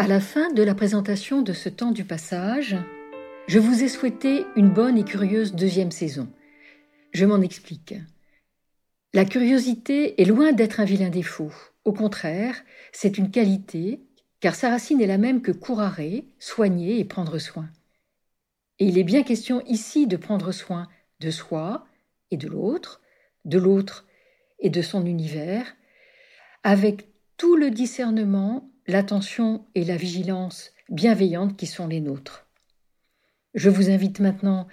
À la fin de la présentation de ce temps du passage, je vous ai souhaité une bonne et curieuse deuxième saison. Je m'en explique. La curiosité est loin d'être un vilain défaut. Au contraire, c'est une qualité, car sa racine est la même que courarer, soigner et prendre soin. Et il est bien question ici de prendre soin de soi et de l'autre et de son univers, avec tout le discernement, l'attention et la vigilance bienveillantes qui sont les nôtres. Je vous invite maintenant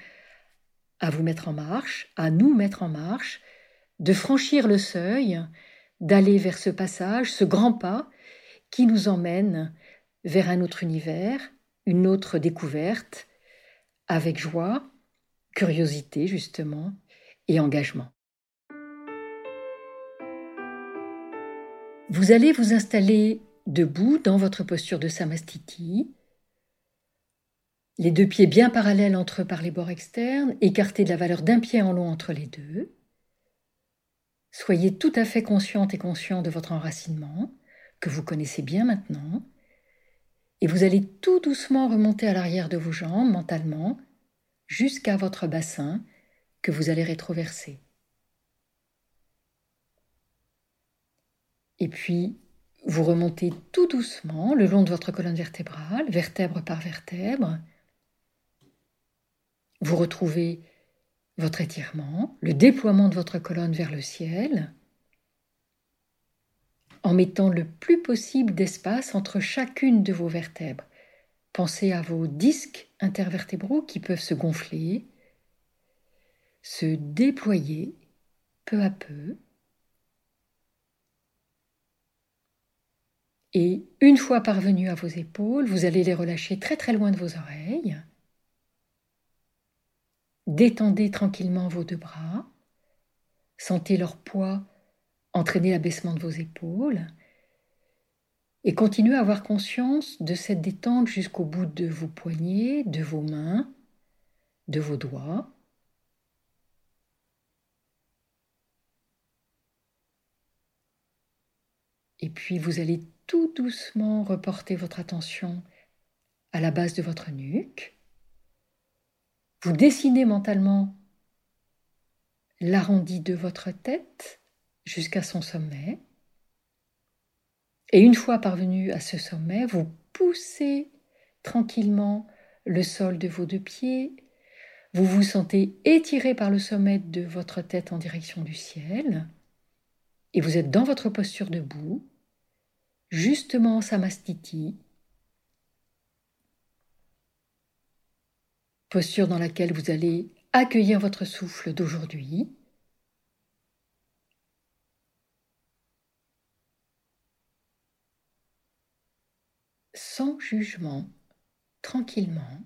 à vous mettre en marche, à nous mettre en marche, de franchir le seuil, d'aller vers ce passage, ce grand pas qui nous emmène vers un autre univers, une autre découverte, avec joie, curiosité justement et engagement. Vous allez vous installer debout dans votre posture de Samastiti, les deux pieds bien parallèles entre eux par les bords externes, écartés de la valeur d'un pied en long entre les deux. Soyez tout à fait consciente et conscient de votre enracinement, que vous connaissez bien maintenant, et vous allez tout doucement remonter à l'arrière de vos jambes mentalement jusqu'à votre bassin que vous allez rétroverser. Et puis, vous remontez tout doucement le long de votre colonne vertébrale, vertèbre par vertèbre. Vous retrouvez votre étirement, le déploiement de votre colonne vers le ciel, en mettant le plus possible d'espace entre chacune de vos vertèbres. Pensez à vos disques intervertébraux qui peuvent se gonfler, se déployer peu à peu. Et une fois parvenu à vos épaules, vous allez les relâcher très très loin de vos oreilles. Détendez tranquillement vos deux bras. Sentez leur poids entraîner l'abaissement de vos épaules. Et continuez à avoir conscience de cette détente jusqu'au bout de vos poignets, de vos mains, de vos doigts. Et puis vous allez tout doucement reporter votre attention à la base de votre nuque. Vous dessinez mentalement l'arrondi de votre tête jusqu'à son sommet. Et une fois parvenu à ce sommet, vous poussez tranquillement le sol de vos deux pieds. Vous vous sentez étiré par le sommet de votre tête en direction du ciel. Et vous êtes dans votre posture debout, justement en Samastiti, posture dans laquelle vous allez accueillir votre souffle d'aujourd'hui. Sans jugement, tranquillement.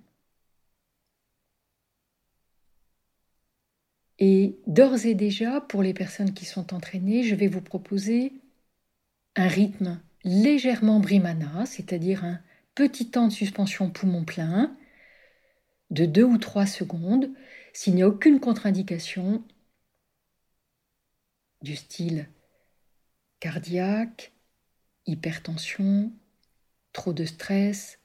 Et d'ores et déjà, pour les personnes qui sont entraînées, je vais vous proposer un rythme légèrement Brimana, c'est-à-dire un petit temps de suspension poumon plein de 2 ou 3 secondes, s'il n'y a aucune contre-indication du style cardiaque, hypertension, trop de stress.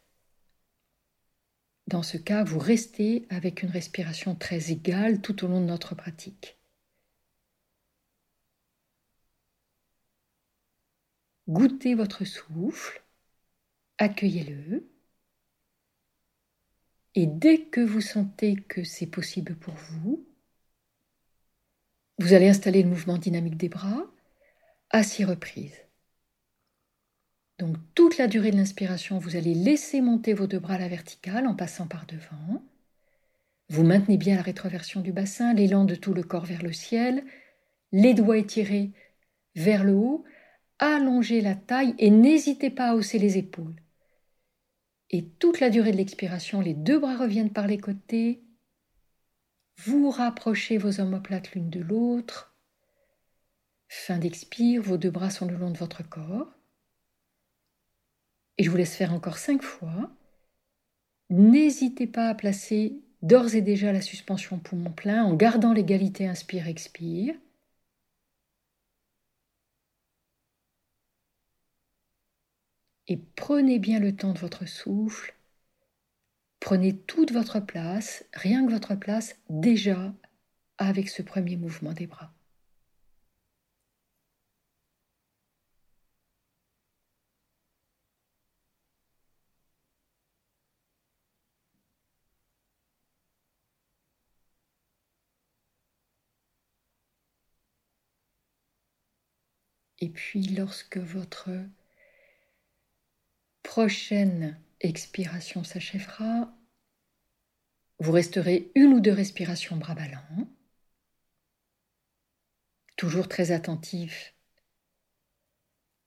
Dans ce cas, vous restez avec une respiration très égale tout au long de notre pratique. Goûtez votre souffle, accueillez-le, et dès que vous sentez que c'est possible pour vous, vous allez installer le mouvement dynamique des bras à 6 reprises. Donc toute la durée de l'inspiration, vous allez laisser monter vos deux bras à la verticale en passant par devant. Vous maintenez bien la rétroversion du bassin, l'élan de tout le corps vers le ciel, les doigts étirés vers le haut. Allongez la taille et n'hésitez pas à hausser les épaules. Et toute la durée de l'expiration, les deux bras reviennent par les côtés. Vous rapprochez vos omoplates l'une de l'autre. Fin d'expire, vos deux bras sont le long de votre corps. Et je vous laisse faire encore 5 fois. N'hésitez pas à placer d'ores et déjà la suspension poumon plein en gardant l'égalité inspire-expire. et prenez bien le temps de votre souffle. Prenez toute votre place, rien que votre place, déjà avec ce premier mouvement des bras. Et puis, lorsque votre prochaine expiration s'achèvera, vous resterez une ou deux respirations bras ballants, toujours très attentif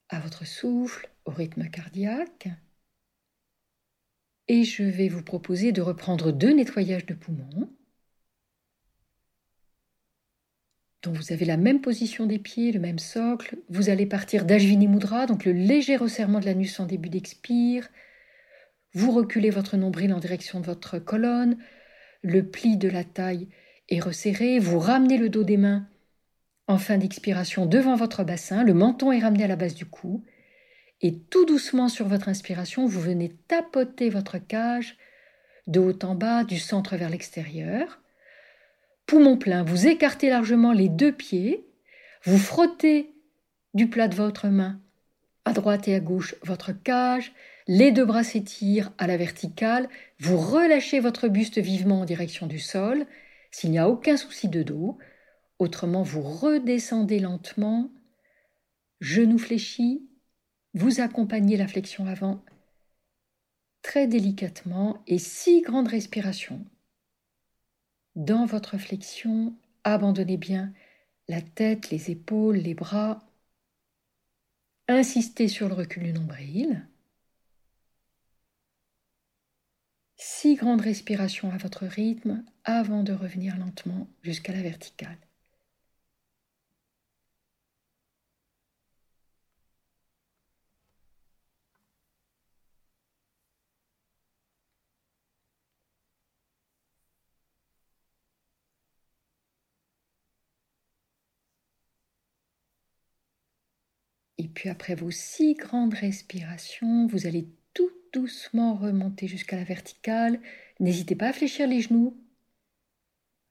à votre souffle, au rythme cardiaque. Et je vais vous proposer de reprendre 2 nettoyages de poumons. Donc vous avez la même position des pieds, le même socle. Vous allez partir d'Ajvini Mudra, donc le léger resserrement de l'anus en début d'expire. Vous reculez votre nombril en direction de votre colonne. Le pli de la taille est resserré. Vous ramenez le dos des mains en fin d'expiration devant votre bassin. Le menton est ramené à la base du cou. Et tout doucement sur votre inspiration, vous venez tapoter votre cage de haut en bas, du centre vers l'extérieur. Poumon plein, vous écartez largement les 2 pieds, vous frottez du plat de votre main à droite et à gauche votre cage, les 2 bras s'étirent à la verticale, vous relâchez votre buste vivement en direction du sol, s'il n'y a aucun souci de dos, autrement vous redescendez lentement, genoux fléchis, vous accompagnez la flexion avant très délicatement et 6 grandes respirations. Dans votre flexion, abandonnez bien la tête, les épaules, les bras. Insistez sur le recul du nombril. 6 grandes respirations à votre rythme avant de revenir lentement jusqu'à la verticale. Et puis après vos 6 grandes respirations, vous allez tout doucement remonter jusqu'à la verticale. N'hésitez pas à fléchir les genoux.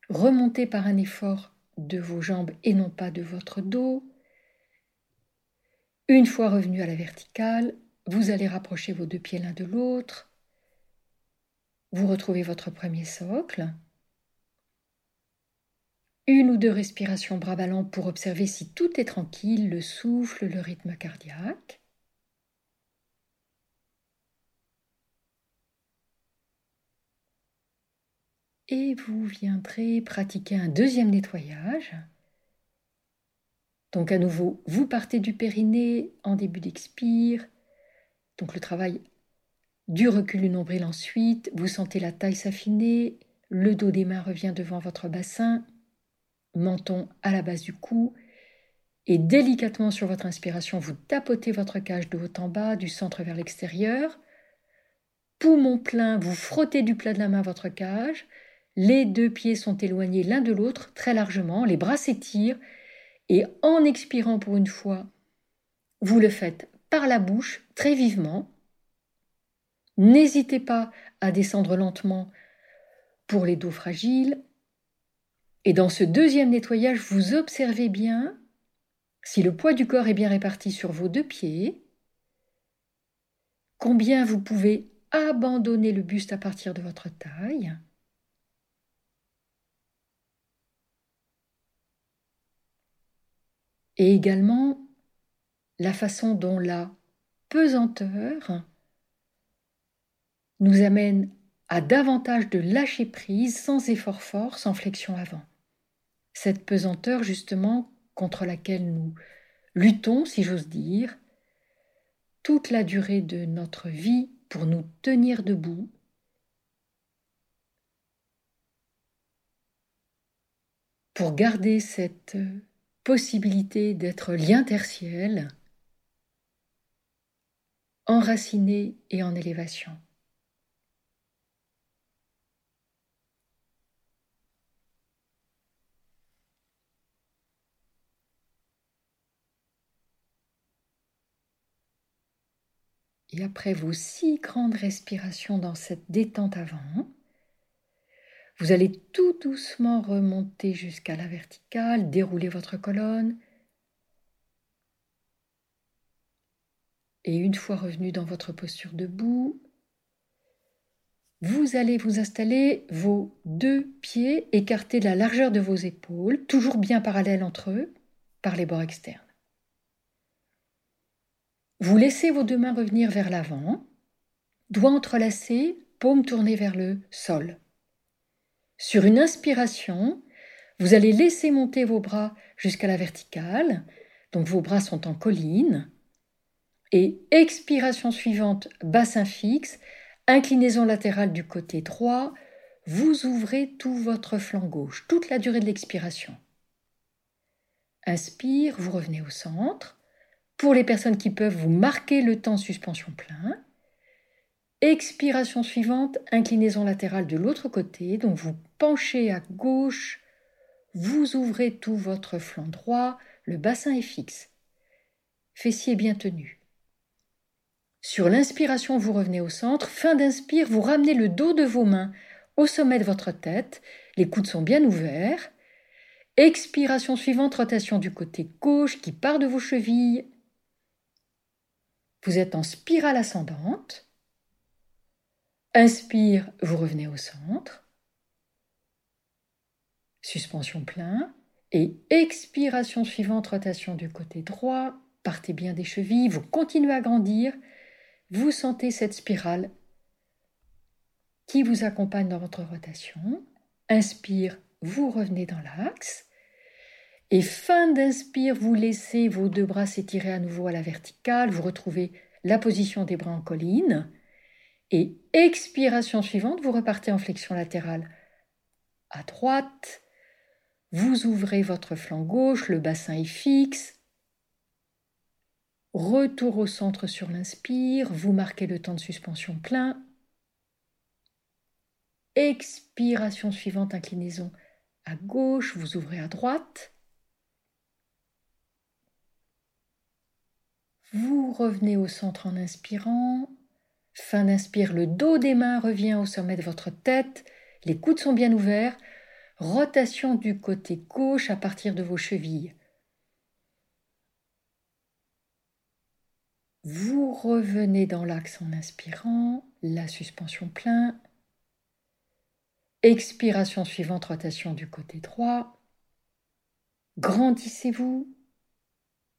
Remontez par un effort de vos jambes et non pas de votre dos. Une fois revenu à la verticale, vous allez rapprocher vos 2 pieds l'un de l'autre. Vous retrouvez votre premier socle. Une ou 2 respirations bras ballants pour observer si tout est tranquille, le souffle, le rythme cardiaque. Et vous viendrez pratiquer un deuxième nettoyage. Donc à nouveau, vous partez du périnée en début d'expire. Donc le travail du recul du nombril ensuite. Vous sentez la taille s'affiner, le dos des mains revient devant votre bassin. Menton à la base du cou et délicatement sur votre inspiration, vous tapotez votre cage de haut en bas, du centre vers l'extérieur. Poumon plein, vous frottez du plat de la main votre cage. Les 2 pieds sont éloignés l'un de l'autre très largement, les bras s'étirent et en expirant pour une fois, vous le faites par la bouche très vivement. N'hésitez pas à descendre lentement pour les dos fragiles. Et dans ce deuxième nettoyage, vous observez bien si le poids du corps est bien réparti sur vos 2 pieds, combien vous pouvez abandonner le buste à partir de votre taille. Et également, la façon dont la pesanteur nous amène à davantage de lâcher prise sans effort fort, sans flexion avant. Cette pesanteur, justement, contre laquelle nous luttons, si j'ose dire, toute la durée de notre vie pour nous tenir debout. Pour garder cette possibilité d'être lien tertiel, enraciné et en élévation. Et après vos 6 grandes respirations dans cette détente avant, vous allez tout doucement remonter jusqu'à la verticale, dérouler votre colonne. Et une fois revenu dans votre posture debout, vous allez vous installer vos 2 pieds écartés de la largeur de vos épaules, toujours bien parallèles entre eux, par les bords externes. Vous laissez vos 2 mains revenir vers l'avant, doigts entrelacés, paume tournée vers le sol. Sur une inspiration, vous allez laisser monter vos bras jusqu'à la verticale, donc vos bras sont en colline, et expiration suivante, bassin fixe, inclinaison latérale du côté droit, vous ouvrez tout votre flanc gauche, toute la durée de l'expiration. Inspire, vous revenez au centre. Pour les personnes qui peuvent, vous marquez le temps suspension plein. Expiration suivante, inclinaison latérale de l'autre côté, donc vous penchez à gauche, vous ouvrez tout votre flanc droit, le bassin est fixe. Fessier bien tenu. Sur l'inspiration, vous revenez au centre. Fin d'inspire, vous ramenez le dos de vos mains au sommet de votre tête. Les coudes sont bien ouverts. Expiration suivante, rotation du côté gauche qui part de vos chevilles. Vous êtes en spirale ascendante. Inspire, vous revenez au centre. Suspension plein. Et expiration suivante, rotation du côté droit. Partez bien des chevilles, vous continuez à grandir. Vous sentez cette spirale qui vous accompagne dans votre rotation. Inspire, vous revenez dans l'axe. Et fin d'inspire, vous laissez vos 2 bras s'étirer à nouveau à la verticale. Vous retrouvez la position des bras en colline. Et expiration suivante, vous repartez en flexion latérale à droite. Vous ouvrez votre flanc gauche, le bassin est fixe. Retour au centre sur l'inspire, vous marquez le temps de suspension plein. Expiration suivante, inclinaison à gauche, vous ouvrez à droite. Vous revenez au centre en inspirant. Fin d'inspire, le dos des mains revient au sommet de votre tête. Les coudes sont bien ouverts. Rotation du côté gauche à partir de vos chevilles. Vous revenez dans l'axe en inspirant, la suspension plein. Expiration suivante, rotation du côté droit. Grandissez-vous.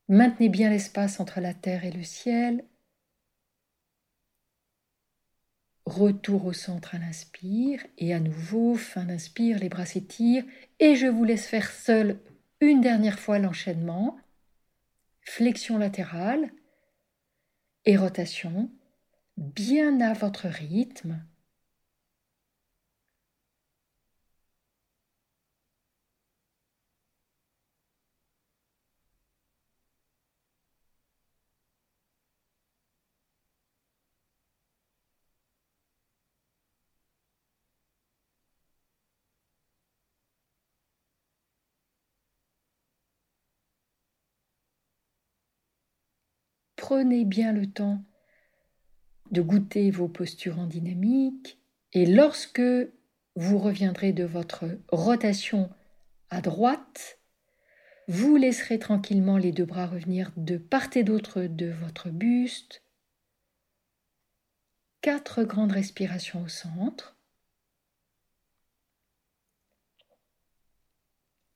Maintenez bien l'espace entre la terre et le ciel. Retour au centre à l'inspire. Et à nouveau, fin d'inspire, les bras s'étirent. Et je vous laisse faire seul une dernière fois l'enchaînement. Flexion latérale. Et rotation, bien à votre rythme. Prenez bien le temps de goûter vos postures en dynamique et lorsque vous reviendrez de votre rotation à droite, vous laisserez tranquillement les 2 bras revenir de part et d'autre de votre buste. 4 grandes respirations au centre.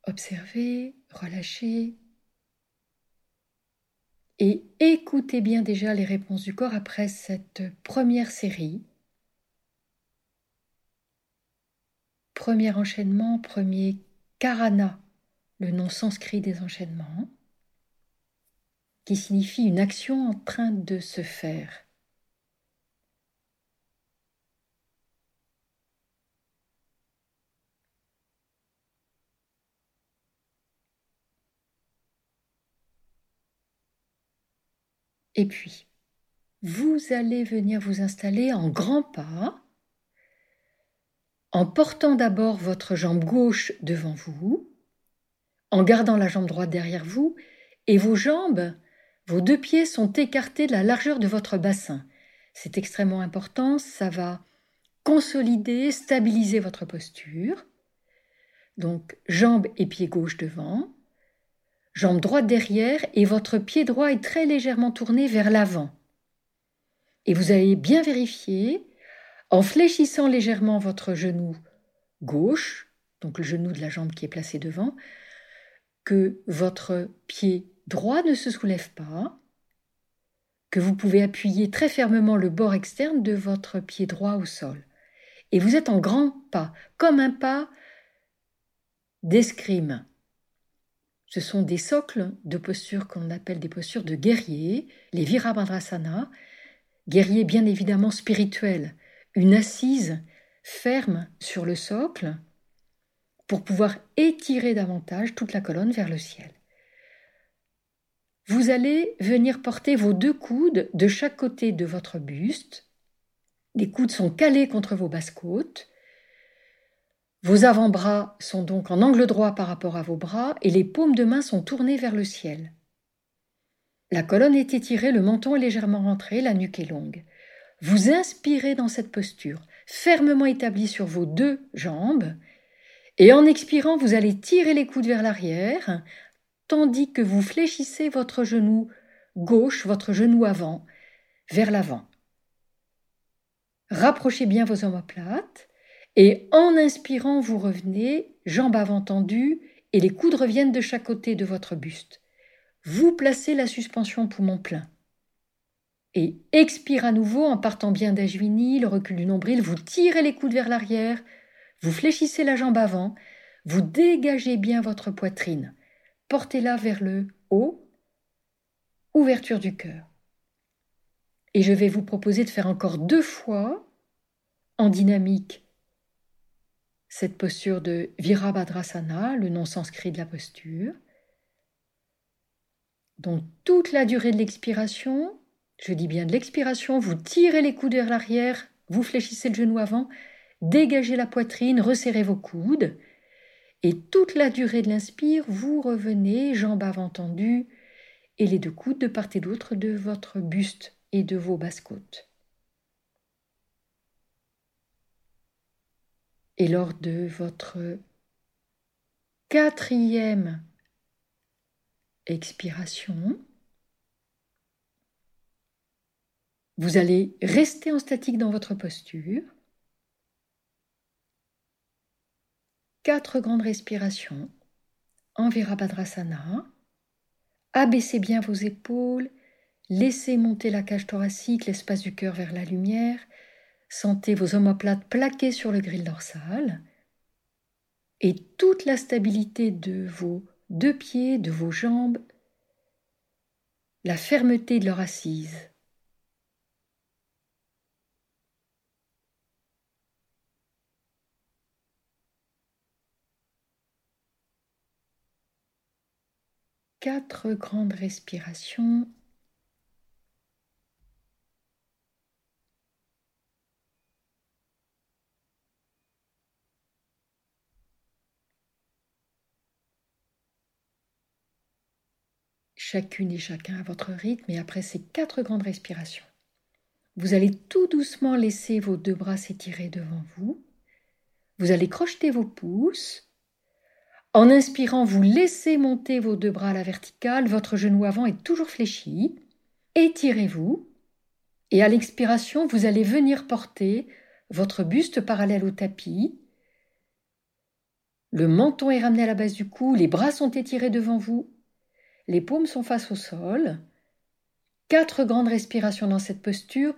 Observez, relâchez. Et écoutez bien déjà les réponses du corps après cette première série. Premier enchaînement, premier Karana, le nom sanskrit des enchaînements, qui signifie une action en train de se faire. Et puis, vous allez venir vous installer en grand pas, en portant d'abord votre jambe gauche devant vous, en gardant la jambe droite derrière vous, et vos 2 pieds sont écartés de la largeur de votre bassin. C'est extrêmement important, ça va consolider, stabiliser votre posture. Donc, jambes et pieds gauche devant, jambes droite derrière et votre pied droit est très légèrement tourné vers l'avant. Et vous allez bien vérifier en fléchissant légèrement votre genou gauche, donc le genou de la jambe qui est placé devant, que votre pied droit ne se soulève pas, que vous pouvez appuyer très fermement le bord externe de votre pied droit au sol. Et vous êtes en grand pas, comme un pas d'escrime. Ce sont des socles de postures qu'on appelle des postures de guerriers, les Virabhadrasana, guerriers bien évidemment spirituels, une assise ferme sur le socle pour pouvoir étirer davantage toute la colonne vers le ciel. Vous allez venir porter vos deux coudes de chaque côté de votre buste. Les coudes sont calés contre vos basses-côtes. Vos avant-bras sont donc en angle droit par rapport à vos bras et les paumes de main sont tournées vers le ciel. La colonne est étirée, le menton est légèrement rentré, la nuque est longue. Vous inspirez dans cette posture, fermement établie sur vos deux jambes, et en expirant, vous allez tirer les coudes vers l'arrière, tandis que vous fléchissez votre genou gauche, votre genou avant, vers l'avant. Rapprochez bien vos omoplates, et en inspirant, vous revenez, jambes avant tendues, et les coudes reviennent de chaque côté de votre buste. Vous placez la suspension poumon plein. Et expire à nouveau en partant bien d'Ajvini, le recul du nombril, vous tirez les coudes vers l'arrière, vous fléchissez la jambe avant, vous dégagez bien votre poitrine, portez-la vers le haut, ouverture du cœur. Et je vais vous proposer de faire encore 2 fois en dynamique cette posture de Virabhadrasana, le nom sanskrit de la posture. Donc toute la durée de l'expiration, je dis bien de l'expiration, vous tirez les coudes vers l'arrière, vous fléchissez le genou avant, dégagez la poitrine, resserrez vos coudes. Et toute la durée de l'inspire, vous revenez, jambes avant tendues, et les deux coudes de part et d'autre de votre buste et de vos basses-côtes. Et lors de votre 4e expiration, vous allez rester en statique dans votre posture. 4 grandes respirations en Virabhadrasana. Abaissez bien vos épaules, laissez monter la cage thoracique, l'espace du cœur vers la lumière. Sentez vos omoplates plaquées sur le gril dorsal et toute la stabilité de vos 2 pieds, de vos jambes, la fermeté de leur assise. Quatre grandes respirations. Chacune et chacun à votre rythme et après ces 4 grandes respirations, vous allez tout doucement laisser vos 2 bras s'étirer devant vous. Vous allez crocheter vos pouces. En inspirant, vous laissez monter vos 2 bras à la verticale, votre genou avant est toujours fléchi, étirez-vous, et à l'expiration, vous allez venir porter votre buste parallèle au tapis, le menton est ramené à la base du cou, les bras sont étirés devant vous, les paumes sont face au sol, 4 grandes respirations dans cette posture,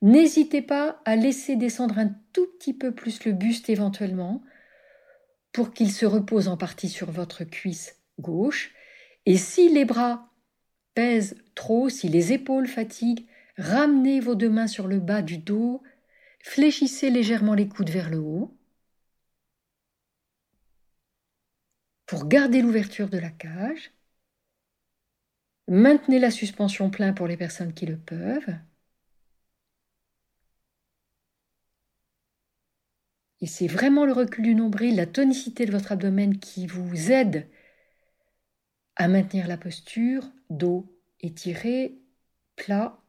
n'hésitez pas à laisser descendre un tout petit peu plus le buste éventuellement, pour qu'il se repose en partie sur votre cuisse gauche. Et si les bras pèsent trop, si les épaules fatiguent, ramenez vos 2 mains sur le bas du dos, fléchissez légèrement les coudes vers le haut pour garder l'ouverture de la cage. Maintenez la suspension plein pour les personnes qui le peuvent. Et c'est vraiment le recul du nombril, la tonicité de votre abdomen qui vous aide à maintenir la posture, dos étiré, plat,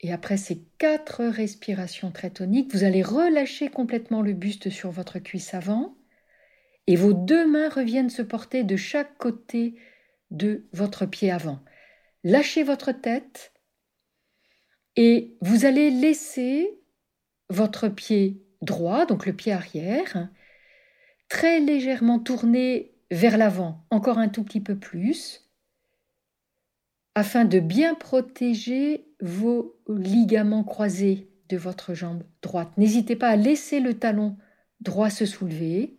Et après ces 4 respirations très toniques, vous allez relâcher complètement le buste sur votre cuisse avant et vos 2 mains reviennent se porter de chaque côté de votre pied avant. Lâchez votre tête et vous allez laisser votre pied droit, donc le pied arrière, très légèrement tourné vers l'avant, encore un tout petit peu plus, afin de bien protéger vos ligaments croisés de votre jambe droite. N'hésitez pas à laisser le talon droit se soulever.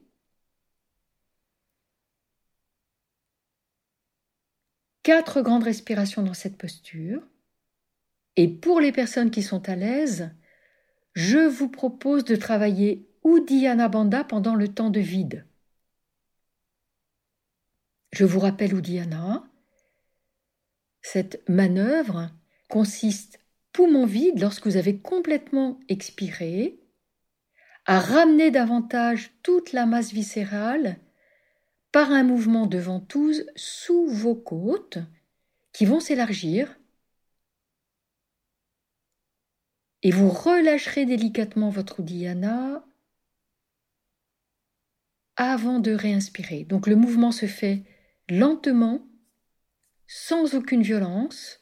Quatre grandes respirations dans cette posture. Et pour les personnes qui sont à l'aise, je vous propose de travailler Uddiyana Bandha pendant le temps de vide. Je vous rappelle Uddiyana. Cette manœuvre consiste, poumon vide, lorsque vous avez complètement expiré, à ramener davantage toute la masse viscérale par un mouvement de ventouse sous vos côtes qui vont s'élargir. Et vous relâcherez délicatement votre Uddiyana avant de réinspirer. Donc le mouvement se fait lentement, sans aucune violence.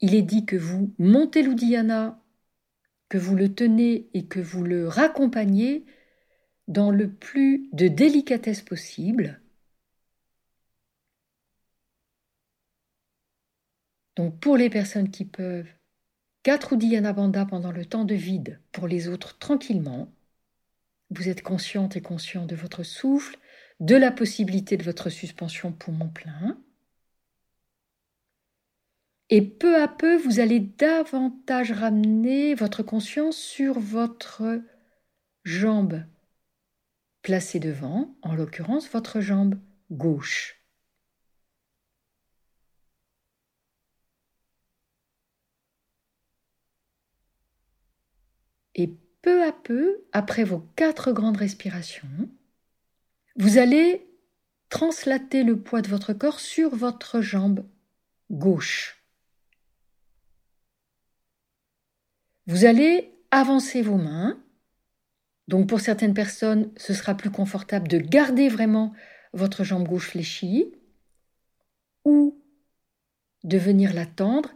Il est dit que vous montez l'Uddiyana, que vous le tenez et que vous le raccompagnez dans le plus de délicatesse possible. Donc pour les personnes qui peuvent, 4 Uddiyana Bandha pendant le temps de vide, pour les autres tranquillement. Vous êtes consciente et conscient de votre souffle, de la possibilité de votre suspension poumon plein. Et peu à peu, vous allez davantage ramener votre conscience sur votre jambe placée devant, en l'occurrence votre jambe gauche. Et peu à peu, après vos 4 grandes respirations, vous allez translater le poids de votre corps sur votre jambe gauche. Vous allez avancer vos mains. Donc pour certaines personnes, ce sera plus confortable de garder vraiment votre jambe gauche fléchie ou de venir la tendre.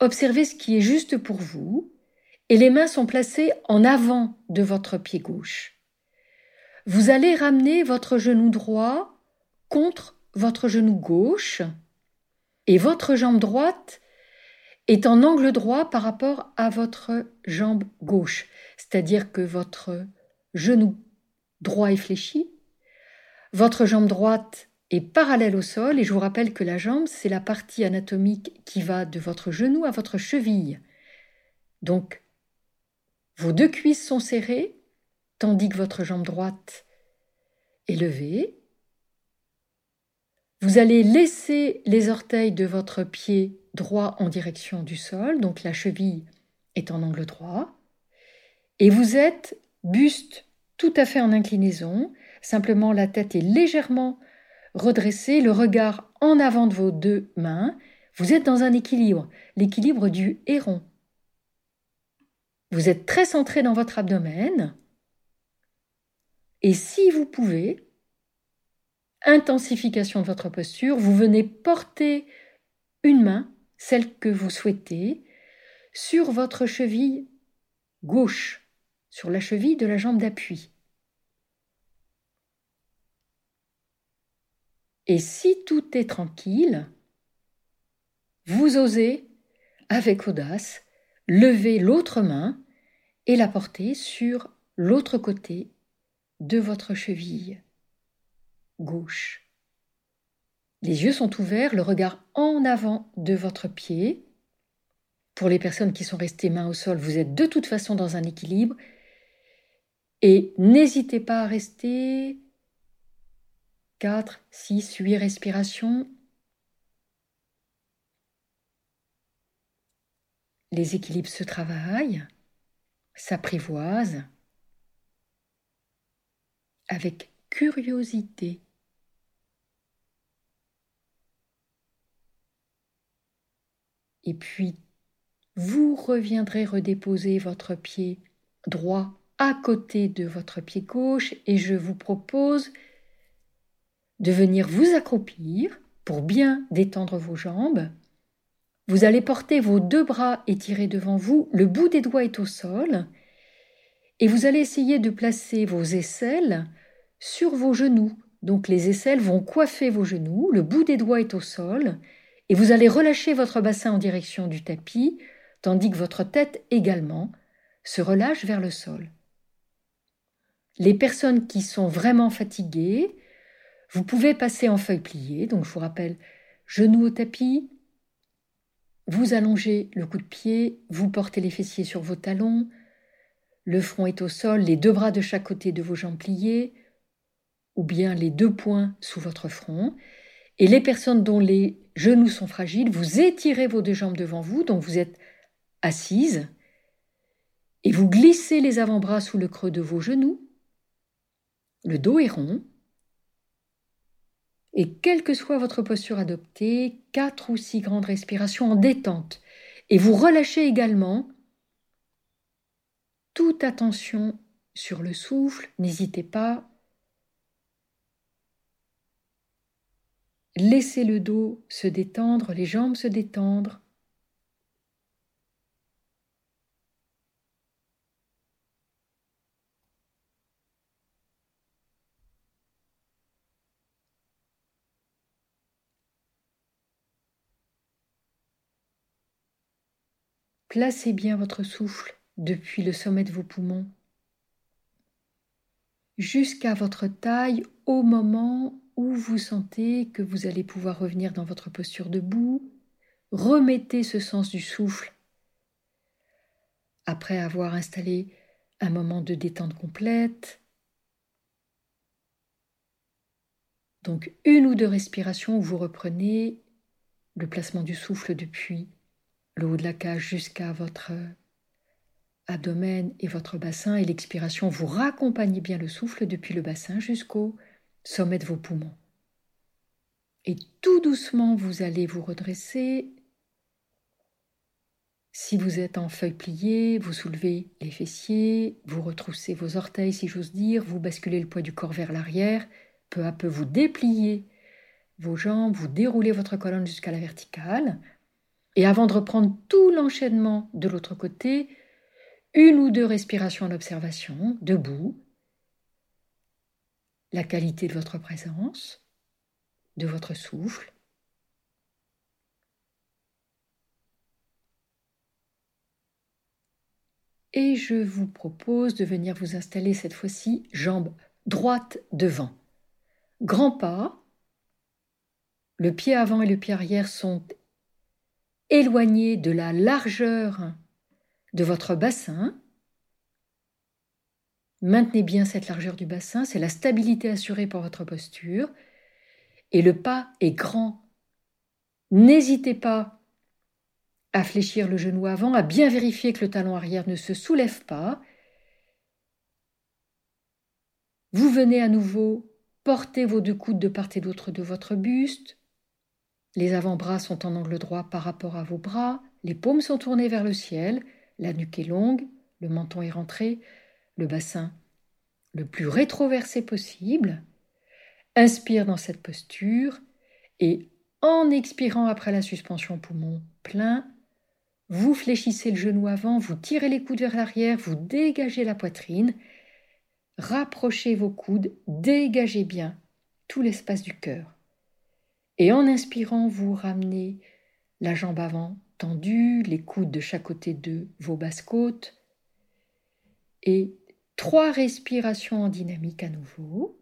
Observez ce qui est juste pour vous. Et les mains sont placées en avant de votre pied gauche. Vous allez ramener votre genou droit contre votre genou gauche et votre jambe droite est en angle droit par rapport à votre jambe gauche, c'est-à-dire que votre genou droit est fléchi, votre jambe droite est parallèle au sol et je vous rappelle que la jambe, c'est la partie anatomique qui va de votre genou à votre cheville. Donc, vos 2 cuisses sont serrées, tandis que votre jambe droite est levée. Vous allez laisser les orteils de votre pied droit en direction du sol, donc la cheville est en angle droit. Et vous êtes buste tout à fait en inclinaison, simplement la tête est légèrement redressée, le regard en avant de vos 2 mains. Vous êtes dans un équilibre, l'équilibre du héron. Vous êtes très centré dans votre abdomen et si vous pouvez, intensification de votre posture, vous venez porter une main, celle que vous souhaitez, sur votre cheville gauche, sur la cheville de la jambe d'appui. Et si tout est tranquille, vous osez, avec audace, lever l'autre main et la porter sur l'autre côté de votre cheville gauche. Les yeux sont ouverts, le regard en avant de votre pied. Pour les personnes qui sont restées mains au sol, vous êtes de toute façon dans un équilibre. Et n'hésitez pas à rester 4, 6, 8 respirations. Les équilibres se travaillent, s'apprivoisent avec curiosité. Et puis, vous reviendrez redéposer votre pied droit à côté de votre pied gauche et je vous propose de venir vous accroupir pour bien détendre vos jambes. Vous allez porter vos deux bras étirés devant vous, le bout des doigts est au sol et vous allez essayer de placer vos aisselles sur vos genoux. Donc les aisselles vont coiffer vos genoux, le bout des doigts est au sol et vous allez relâcher votre bassin en direction du tapis tandis que votre tête également se relâche vers le sol. Les personnes qui sont vraiment fatiguées, vous pouvez passer en feuille pliée, donc je vous rappelle, genoux au tapis, vous allongez le coup de pied, vous portez les fessiers sur vos talons, le front est au sol, les deux bras de chaque côté de vos jambes pliés, ou bien les deux poings sous votre front. Et les personnes dont les genoux sont fragiles, vous étirez vos deux jambes devant vous, donc vous êtes assise, et vous glissez les avant-bras sous le creux de vos genoux. Le dos est rond. Et quelle que soit votre posture adoptée, 4 ou 6 grandes respirations en détente. Et vous relâchez également toute attention sur le souffle. N'hésitez pas. Laissez le dos se détendre, les jambes se détendre. Placez bien votre souffle depuis le sommet de vos poumons jusqu'à votre taille au moment où vous sentez que vous allez pouvoir revenir dans votre posture debout. Remettez ce sens du souffle. Après avoir installé un moment de détente complète, donc 1 ou 2 respirations où vous reprenez le placement du souffle depuis le haut de la cage jusqu'à votre abdomen et votre bassin, et l'expiration, vous raccompagnez bien le souffle depuis le bassin jusqu'au sommet de vos poumons. Et tout doucement, vous allez vous redresser. Si vous êtes en feuille pliée, vous soulevez les fessiers, vous retroussez vos orteils, si j'ose dire, vous basculez le poids du corps vers l'arrière, peu à peu vous dépliez vos jambes, vous déroulez votre colonne jusqu'à la verticale. Et avant de reprendre tout l'enchaînement de l'autre côté, 1 ou 2 respirations en observation, debout, la qualité de votre présence, de votre souffle. Et je vous propose de venir vous installer cette fois-ci, jambes droites devant. Grand pas, le pied avant et le pied arrière sont éloignez de la largeur de votre bassin. Maintenez bien cette largeur du bassin, c'est la stabilité assurée par votre posture. Et le pas est grand. N'hésitez pas à fléchir le genou avant, à bien vérifier que le talon arrière ne se soulève pas. Vous venez à nouveau porter vos deux coudes de part et d'autre de votre buste. Les avant-bras sont en angle droit par rapport à vos bras, les paumes sont tournées vers le ciel, la nuque est longue, le menton est rentré, le bassin le plus rétroversé possible. Inspire dans cette posture et en expirant après la suspension poumon plein, vous fléchissez le genou avant, vous tirez les coudes vers l'arrière, vous dégagez la poitrine, rapprochez vos coudes, dégagez bien tout l'espace du cœur. Et en inspirant, vous ramenez la jambe avant tendue, les coudes de chaque côté de vos basses-côtes. Et 3 respirations en dynamique à nouveau.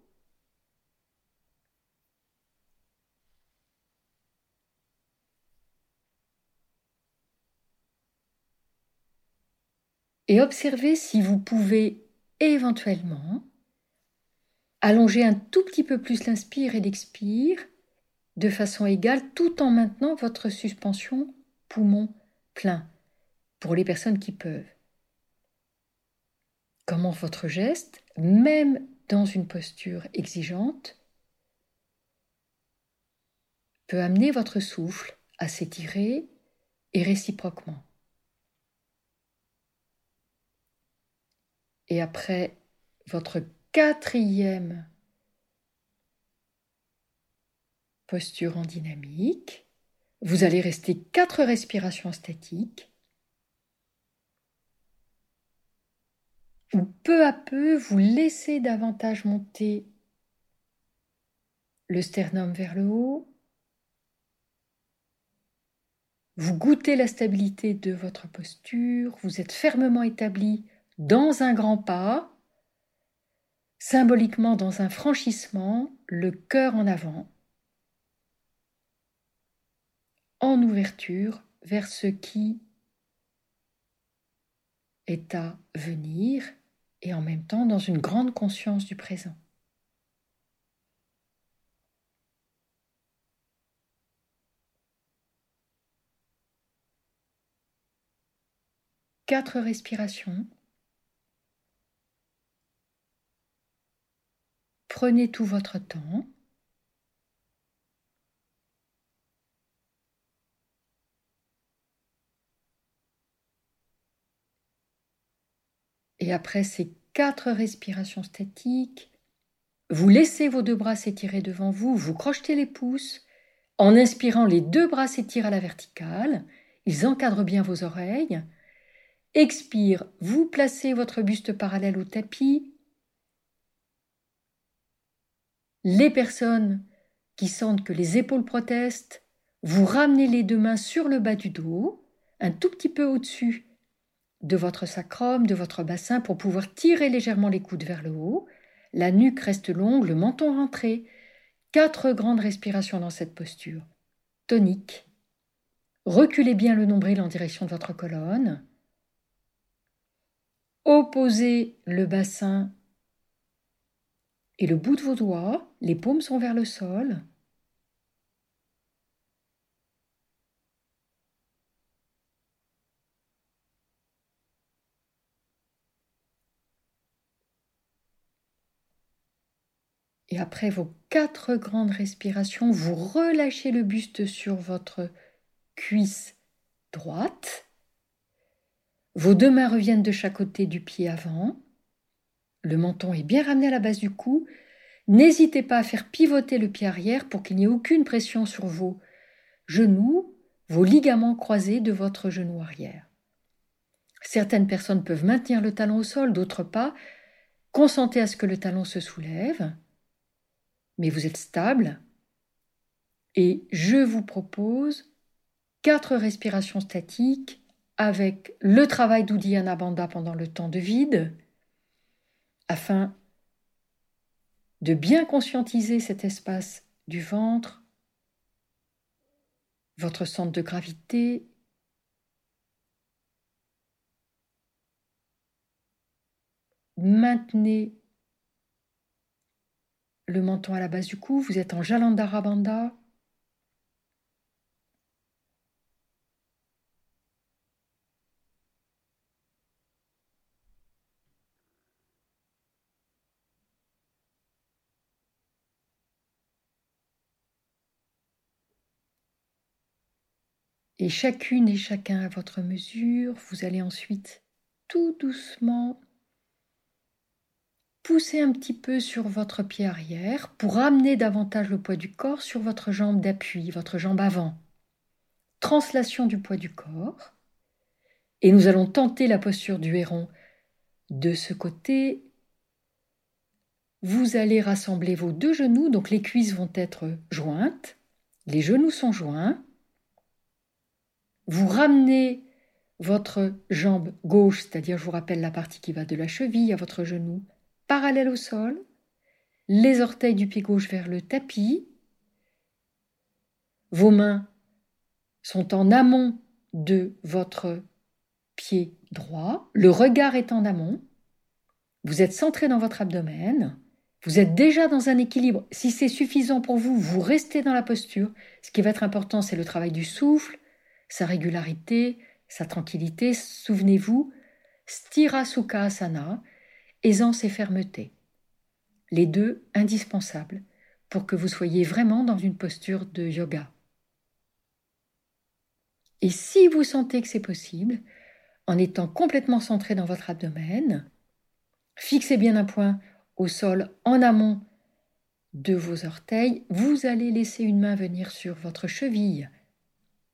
Et observez si vous pouvez éventuellement allonger un tout petit peu plus l'inspire et l'expire de façon égale, tout en maintenant votre suspension poumon plein, pour les personnes qui peuvent. Comment votre geste, même dans une posture exigeante, peut amener votre souffle à s'étirer, et réciproquement. Et après votre quatrième posture en dynamique, vous allez rester 4 respirations statiques où peu à peu vous laissez davantage monter le sternum vers le haut. Vous goûtez la stabilité de votre posture, vous êtes fermement établi dans un grand pas, symboliquement dans un franchissement, le cœur en avant, en ouverture vers ce qui est à venir et en même temps dans une grande conscience du présent. Quatre respirations. Prenez tout votre temps. Et après ces 4 respirations statiques, vous laissez vos 2 bras s'étirer devant vous, vous crochetez les pouces. En inspirant, les 2 bras s'étirent à la verticale, ils encadrent bien vos oreilles. Expire, vous placez votre buste parallèle au tapis. Les personnes qui sentent que les épaules protestent, vous ramenez les 2 mains sur le bas du dos, un tout petit peu au-dessus de votre sacrum, de votre bassin, pour pouvoir tirer légèrement les coudes vers le haut. La nuque reste longue, le menton rentré. 4 grandes respirations dans cette posture. Tonique. Reculez bien le nombril en direction de votre colonne. Opposez le bassin et le bout de vos doigts, les paumes sont vers le sol. Et après vos 4 grandes respirations, vous relâchez le buste sur votre cuisse droite. Vos 2 mains reviennent de chaque côté du pied avant. Le menton est bien ramené à la base du cou. N'hésitez pas à faire pivoter le pied arrière pour qu'il n'y ait aucune pression sur vos genoux, vos ligaments croisés de votre genou arrière. Certaines personnes peuvent maintenir le talon au sol, d'autres pas. Consentez à ce que le talon se soulève. Mais vous êtes stable et je vous propose 4 respirations statiques avec le travail d'Uddiyana Bandha pendant le temps de vide afin de bien conscientiser cet espace du ventre, votre centre de gravité, maintenez le menton à la base du cou, vous êtes en Jalandhara Bandha. Et chacune et chacun à votre mesure, vous allez ensuite tout doucement poussez un petit peu sur votre pied arrière pour amener davantage le poids du corps sur votre jambe d'appui, votre jambe avant. Translation du poids du corps. Et nous allons tenter la posture du héron. De ce côté, vous allez rassembler vos 2 genoux, donc les cuisses vont être jointes, les genoux sont joints. Vous ramenez votre jambe gauche, c'est-à-dire je vous rappelle la partie qui va de la cheville à votre genou, parallèle au sol, les orteils du pied gauche vers le tapis. Vos mains sont en amont de votre pied droit. Le regard est en amont. Vous êtes centré dans votre abdomen. Vous êtes déjà dans un équilibre. Si c'est suffisant pour vous, vous restez dans la posture. Ce qui va être important, c'est le travail du souffle, sa régularité, sa tranquillité. Souvenez-vous, Stirasukhasana, aisance et fermeté. Les 2 indispensables pour que vous soyez vraiment dans une posture de yoga. Et si vous sentez que c'est possible, en étant complètement centré dans votre abdomen, fixez bien un point au sol en amont de vos orteils, vous allez laisser une main venir sur votre cheville,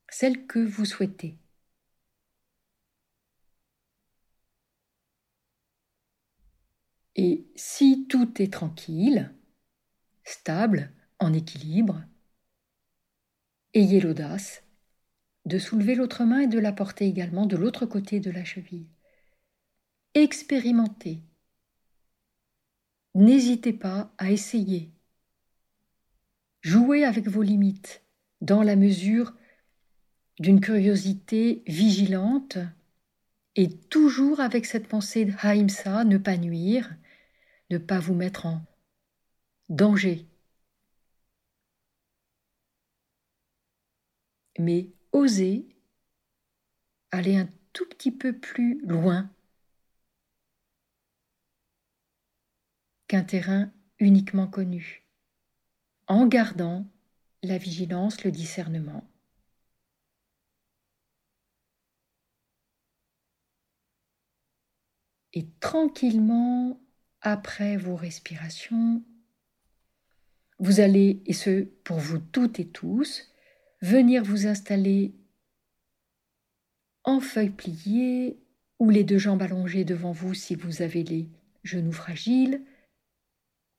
celle que vous souhaitez. Et si tout est tranquille, stable, en équilibre, ayez l'audace de soulever l'autre main et de la porter également de l'autre côté de la cheville. Expérimentez. N'hésitez pas à essayer. Jouez avec vos limites dans la mesure d'une curiosité vigilante et toujours avec cette pensée de Ahimsa, ne pas nuire, ne pas vous mettre en danger. Mais osez aller un tout petit peu plus loin qu'un terrain uniquement connu, en gardant la vigilance, le discernement. Et tranquillement, après vos respirations, vous allez, et ce pour vous toutes et tous, venir vous installer en feuilles pliées ou les deux jambes allongées devant vous si vous avez les genoux fragiles.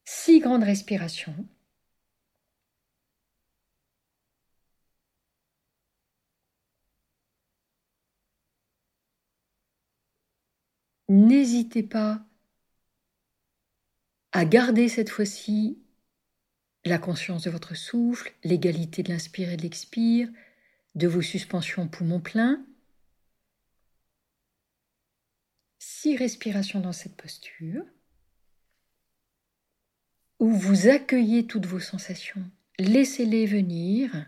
6 grandes respirations. N'hésitez pas à garder cette fois-ci la conscience de votre souffle, l'égalité de l'inspire et de l'expire, de vos suspensions poumons pleins. 6 respirations dans cette posture, où vous accueillez toutes vos sensations. Laissez-les venir.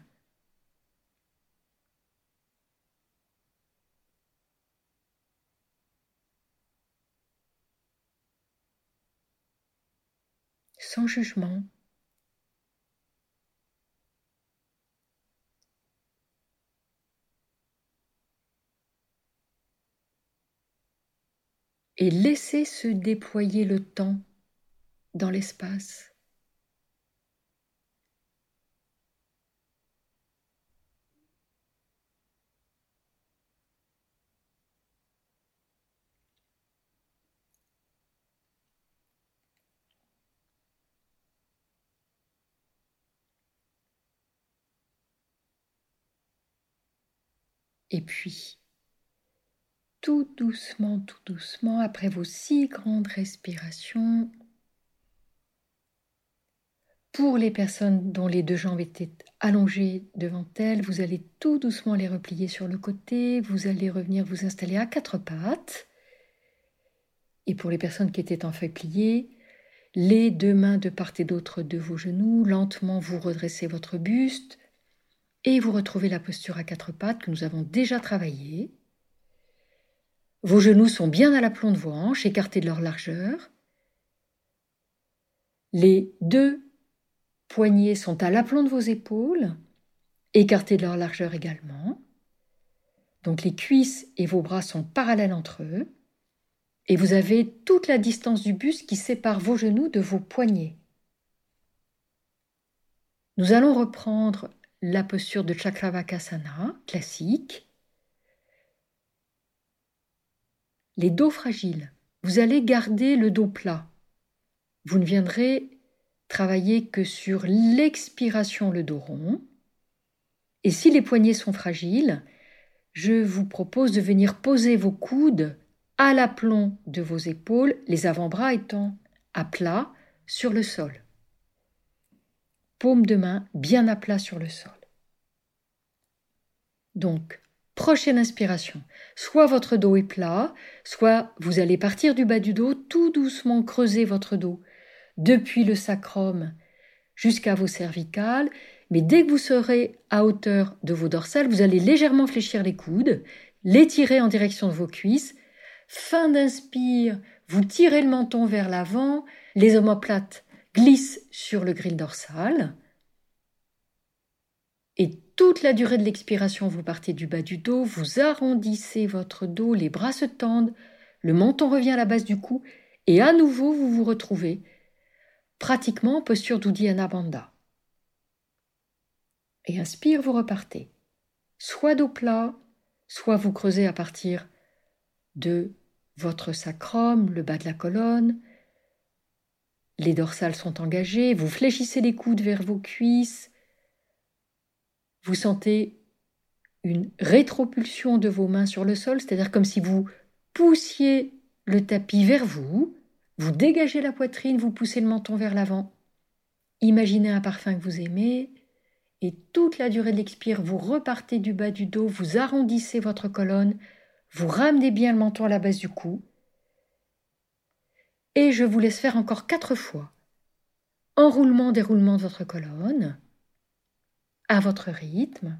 Sans jugement. Et laissez se déployer le temps dans l'espace. Et puis, tout doucement, après vos 6 grandes respirations, pour les personnes dont les deux jambes étaient allongées devant elles, vous allez tout doucement les replier sur le côté, vous allez revenir vous installer à 4 pattes. Et pour les personnes qui étaient en feuilles pliées, les deux mains de part et d'autre de vos genoux, lentement vous redressez votre buste et vous retrouvez la posture à 4 pattes que nous avons déjà travaillée. Vos genoux sont bien à l'aplomb de vos hanches, écartés de leur largeur. Les 2 poignets sont à l'aplomb de vos épaules, écartés de leur largeur également. Donc les cuisses et vos bras sont parallèles entre eux. Et vous avez toute la distance du buste qui sépare vos genoux de vos poignets. Nous allons reprendre la posture de Chakravakasana classique. Les dos fragiles, vous allez garder le dos plat. Vous ne viendrez travailler que sur l'expiration, le dos rond. Et si les poignets sont fragiles, je vous propose de venir poser vos coudes à l'aplomb de vos épaules, les avant-bras étant à plat sur le sol. Paume de main bien à plat sur le sol. Donc, prochaine inspiration, soit votre dos est plat, soit vous allez partir du bas du dos, tout doucement creuser votre dos, depuis le sacrum jusqu'à vos cervicales, mais dès que vous serez à hauteur de vos dorsales, vous allez légèrement fléchir les coudes, les tirer en direction de vos cuisses. Fin d'inspire, vous tirez le menton vers l'avant, les omoplates glissent sur le gril dorsal. Et toute la durée de l'expiration, vous partez du bas du dos, vous arrondissez votre dos, les bras se tendent, le menton revient à la base du cou et à nouveau vous vous retrouvez pratiquement en posture d'Uddiyana Bandha. Et inspire, vous repartez. Soit dos plat, soit vous creusez à partir de votre sacrum, le bas de la colonne. Les dorsales sont engagées, vous fléchissez les coudes vers vos cuisses. Vous sentez une rétropulsion de vos mains sur le sol, c'est-à-dire comme si vous poussiez le tapis vers vous, vous dégagez la poitrine, vous poussez le menton vers l'avant. Imaginez un parfum que vous aimez. Et toute la durée de l'expire, vous repartez du bas du dos, vous arrondissez votre colonne, vous ramenez bien le menton à la base du cou. Et je vous laisse faire encore 4 fois. Enroulement, déroulement de votre colonne, à votre rythme.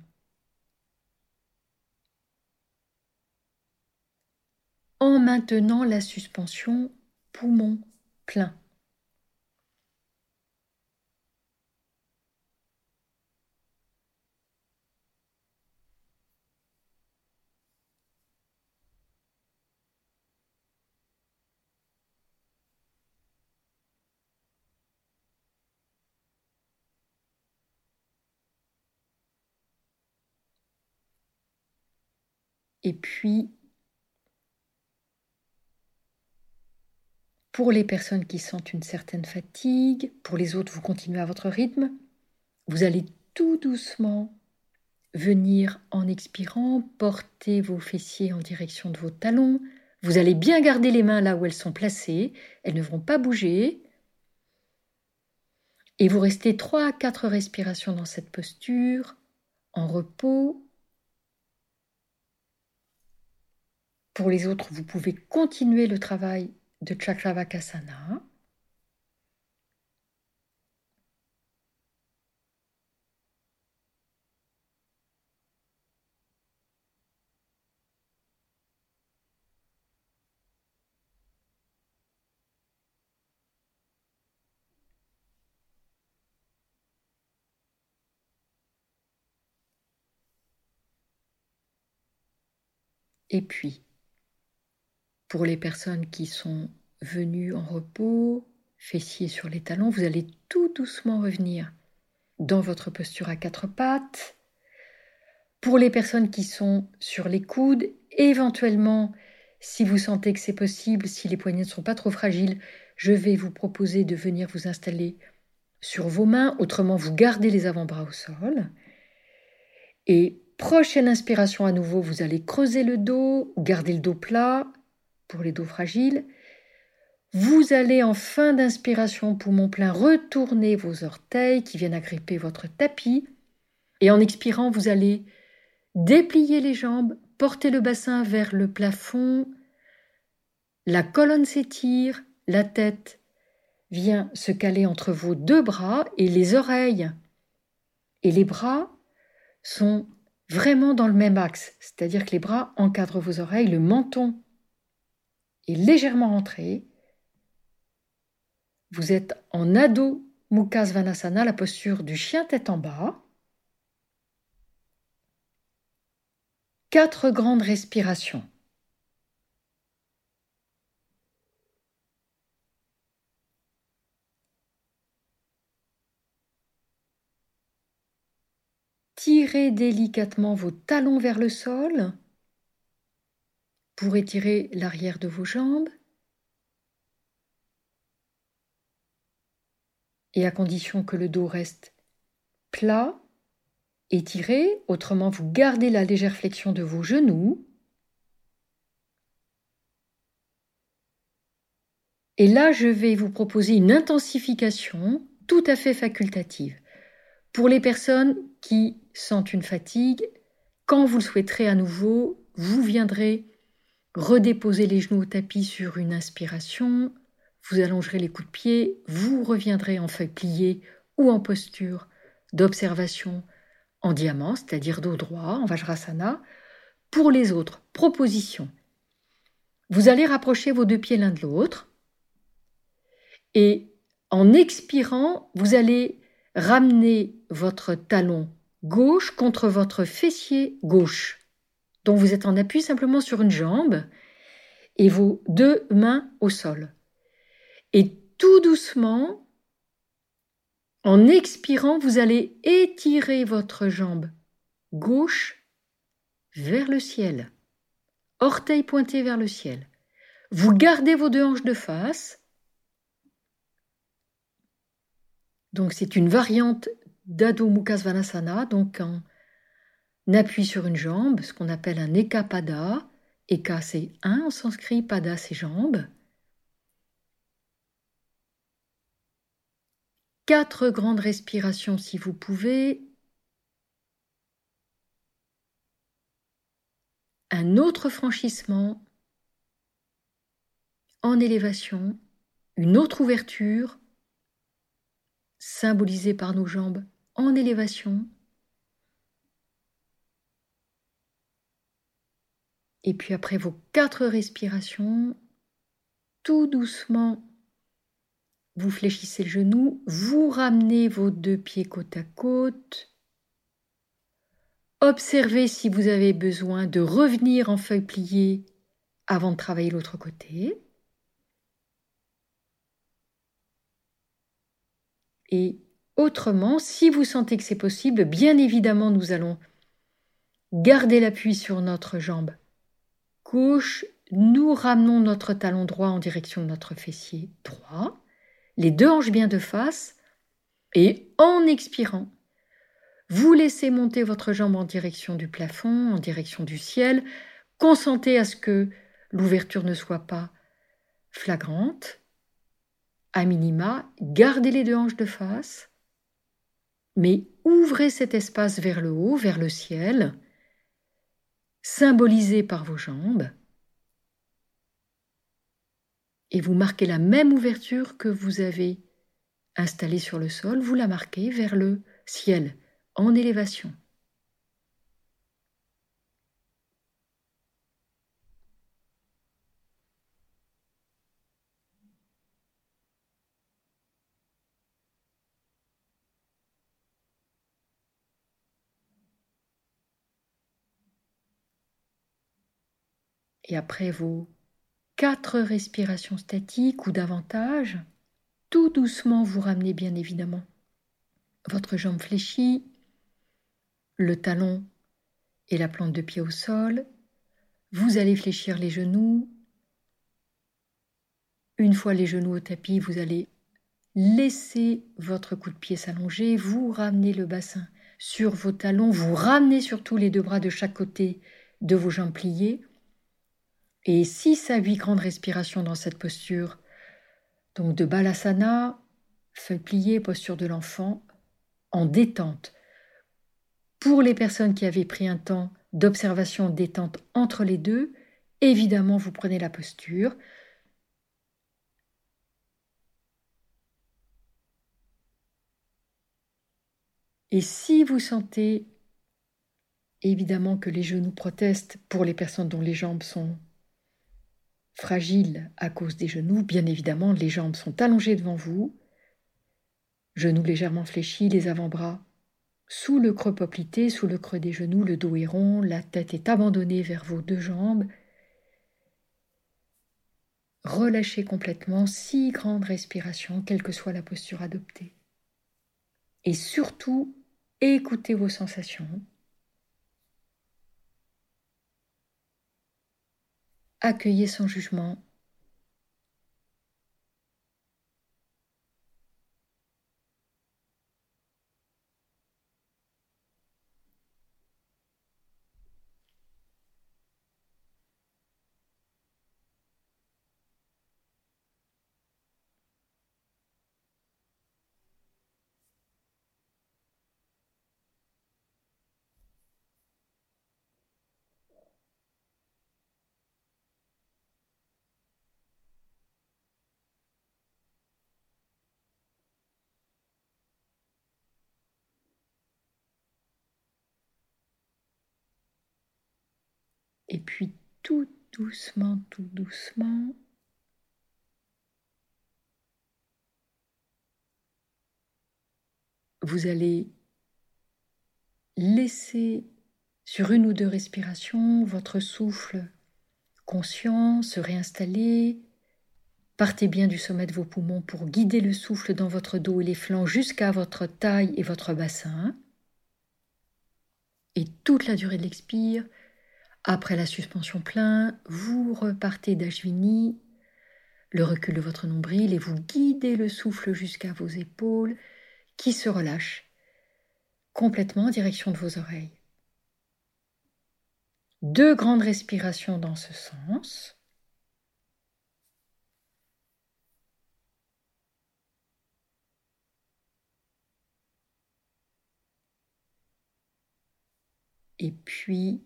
En maintenant la suspension poumon plein. Et puis, pour les personnes qui sentent une certaine fatigue, pour les autres, vous continuez à votre rythme, vous allez tout doucement venir en expirant, porter vos fessiers en direction de vos talons, vous allez bien garder les mains là où elles sont placées, elles ne vont pas bouger, et vous restez 3 à 4 respirations dans cette posture, en repos. Pour les autres, vous pouvez continuer le travail de Chakravakasana. Et puis, pour les personnes qui sont venues en repos, fessiers sur les talons, vous allez tout doucement revenir dans votre posture à 4 pattes. Pour les personnes qui sont sur les coudes, éventuellement, si vous sentez que c'est possible, si les poignets ne sont pas trop fragiles, je vais vous proposer de venir vous installer sur vos mains, autrement vous gardez les avant-bras au sol. Et prochaine inspiration à nouveau, vous allez creuser le dos, garder le dos plat. Pour les dos fragiles, vous allez en fin d'inspiration poumon plein retourner vos orteils qui viennent agripper votre tapis et en expirant vous allez déplier les jambes, porter le bassin vers le plafond, la colonne s'étire, la tête vient se caler entre vos 2 bras et les oreilles et les bras sont vraiment dans le même axe, c'est-à-dire que les bras encadrent vos oreilles, le menton et légèrement rentré, vous êtes en Adho Mukha Svanasana, la posture du chien tête en bas. 4 grandes respirations. Tirez délicatement vos talons vers le sol. Pour étirer l'arrière de vos jambes et à condition que le dos reste plat, étiré, autrement vous gardez la légère flexion de vos genoux. Et là, je vais vous proposer une intensification tout à fait facultative. Pour les personnes qui sentent une fatigue, quand vous le souhaiterez à nouveau, vous viendrez redéposez les genoux au tapis sur une inspiration, vous allongerez les coups de pied, vous reviendrez en feuille pliée ou en posture d'observation en diamant, c'est-à-dire dos droit, en Vajrasana. Pour les autres, proposition. Vous allez rapprocher vos 2 pieds l'un de l'autre et en expirant, vous allez ramener votre talon gauche contre votre fessier gauche. Donc vous êtes en appui simplement sur une jambe et vos deux mains au sol. Et tout doucement, en expirant, vous allez étirer votre jambe gauche vers le ciel. Orteil pointé vers le ciel. Vous gardez vos deux hanches de face. Donc c'est une variante d'Adho Mukha Svanasana, donc en appui sur une jambe, ce qu'on appelle un Eka Pada. Eka c'est un en sanskrit, Pada c'est jambe. 4 grandes respirations si vous pouvez. Un autre franchissement en élévation, une autre ouverture symbolisée par nos jambes en élévation. Et puis après vos 4 respirations, tout doucement, vous fléchissez le genou, vous ramenez vos deux pieds côte à côte. Observez si vous avez besoin de revenir en feuille pliée avant de travailler l'autre côté. Et autrement, si vous sentez que c'est possible, bien évidemment, nous allons garder l'appui sur notre jambe gauche. Nous ramenons notre talon droit en direction de notre fessier droit. Les deux hanches bien de face, et en expirant, vous laissez monter votre jambe en direction du plafond, en direction du ciel. Consentez à ce que l'ouverture ne soit pas flagrante. À minima, gardez les deux hanches de face, mais ouvrez cet espace vers le haut, vers le ciel, symbolisé par vos jambes. Et vous marquez la même ouverture que vous avez installée sur le sol, vous la marquez vers le ciel, en élévation. Et après vous 4 respirations statiques ou davantage, tout doucement vous ramenez bien évidemment votre jambe fléchie, le talon et la plante de pied au sol, vous allez fléchir les genoux, une fois les genoux au tapis, vous allez laisser votre coup de pied s'allonger, vous ramenez le bassin sur vos talons, vous ramenez surtout les deux bras de chaque côté de vos jambes pliées, et 6 à 8 grandes respirations dans cette posture, donc de Balasana, feuille pliée, posture de l'enfant, en détente. Pour les personnes qui avaient pris un temps d'observation détente entre les deux, évidemment vous prenez la posture. Et si vous sentez évidemment que les genoux protestent pour les personnes dont les jambes sont fragiles à cause des genoux, bien évidemment, les jambes sont allongées devant vous, genoux légèrement fléchis, les avant-bras sous le creux poplité, sous le creux des genoux, le dos est rond, la tête est abandonnée vers vos deux jambes. Relâchez complètement, 6 grandes respirations, quelle que soit la posture adoptée. Et surtout, écoutez vos sensations. Accueillez sans jugement. Et puis tout doucement, vous allez laissez sur une ou deux respirations votre souffle conscient se réinstaller. Partez bien du sommet de vos poumons pour guider le souffle dans votre dos et les flancs jusqu'à votre taille et votre bassin. Et toute la durée de l'expire, après la suspension plein, vous repartez d'Ashvini, le recul de votre nombril, et vous guidez le souffle jusqu'à vos épaules qui se relâchent complètement en direction de vos oreilles. 2 grandes respirations dans ce sens. Et puis,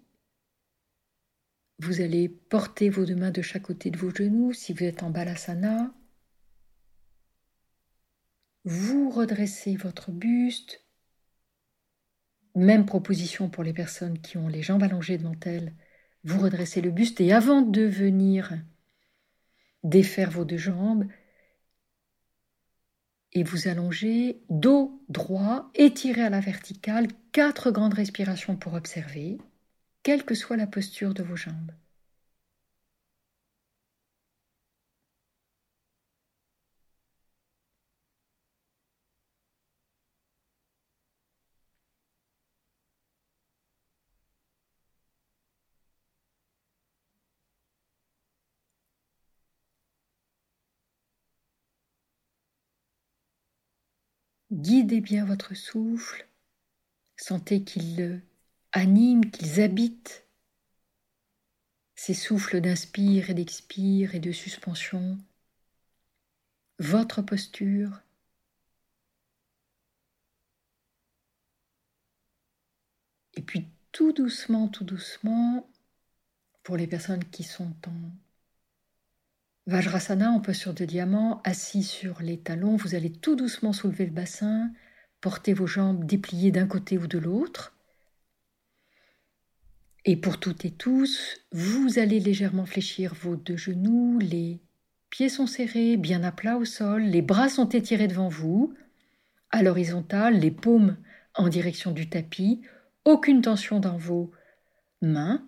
vous allez porter vos 2 mains de chaque côté de vos genoux. Si vous êtes en Balasana, vous redressez votre buste. Même proposition pour les personnes qui ont les jambes allongées devant elles. Vous redressez le buste et avant de venir défaire vos 2 jambes et vous allongez, dos droit, étiré à la verticale, 4 grandes respirations pour observer, quelle que soit la posture de vos jambes. Guidez bien votre souffle, sentez qu'il anime, qu'ils habitent ces souffles d'inspire et d'expire et de suspension, votre posture. Et puis tout doucement, pour les personnes qui sont en Vajrasana, en posture de diamant, assis sur les talons, vous allez tout doucement soulever le bassin, porter vos jambes dépliées d'un côté ou de l'autre. Et pour toutes et tous, vous allez légèrement fléchir vos 2 genoux, les pieds sont serrés, bien à plat au sol, les bras sont étirés devant vous, à l'horizontale, les paumes en direction du tapis, aucune tension dans vos mains,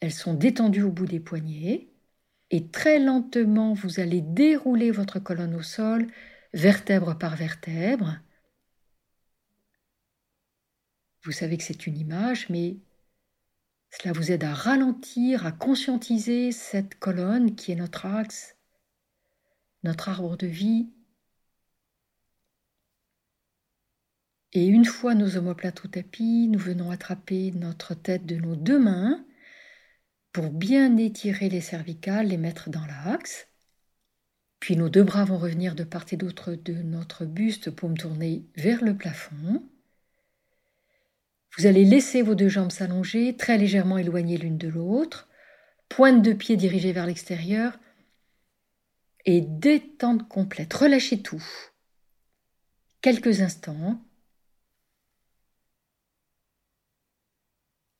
elles sont détendues au bout des poignets. Et très lentement, vous allez dérouler votre colonne au sol, vertèbre par vertèbre. Vous savez que c'est une image, mais cela vous aide à ralentir, à conscientiser cette colonne qui est notre axe, notre arbre de vie. Et une fois nos omoplates au tapis, nous venons attraper notre tête de nos 2 mains, pour bien étirer les cervicales, les mettre dans l'axe. Puis nos 2 bras vont revenir de part et d'autre de notre buste, paume tournée vers le plafond. Vous allez laisser vos 2 jambes s'allonger, très légèrement éloignées l'une de l'autre, pointe de pied dirigée vers l'extérieur et détente complète. Relâchez tout. Quelques instants.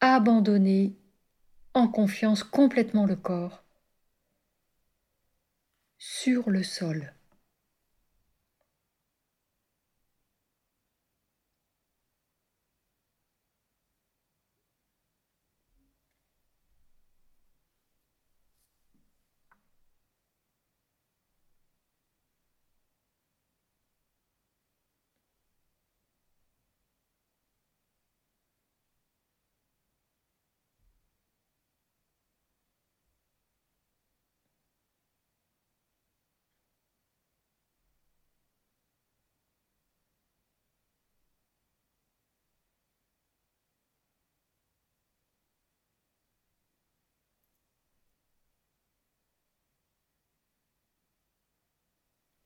Abandonnez en confiance complètement le corps sur le sol.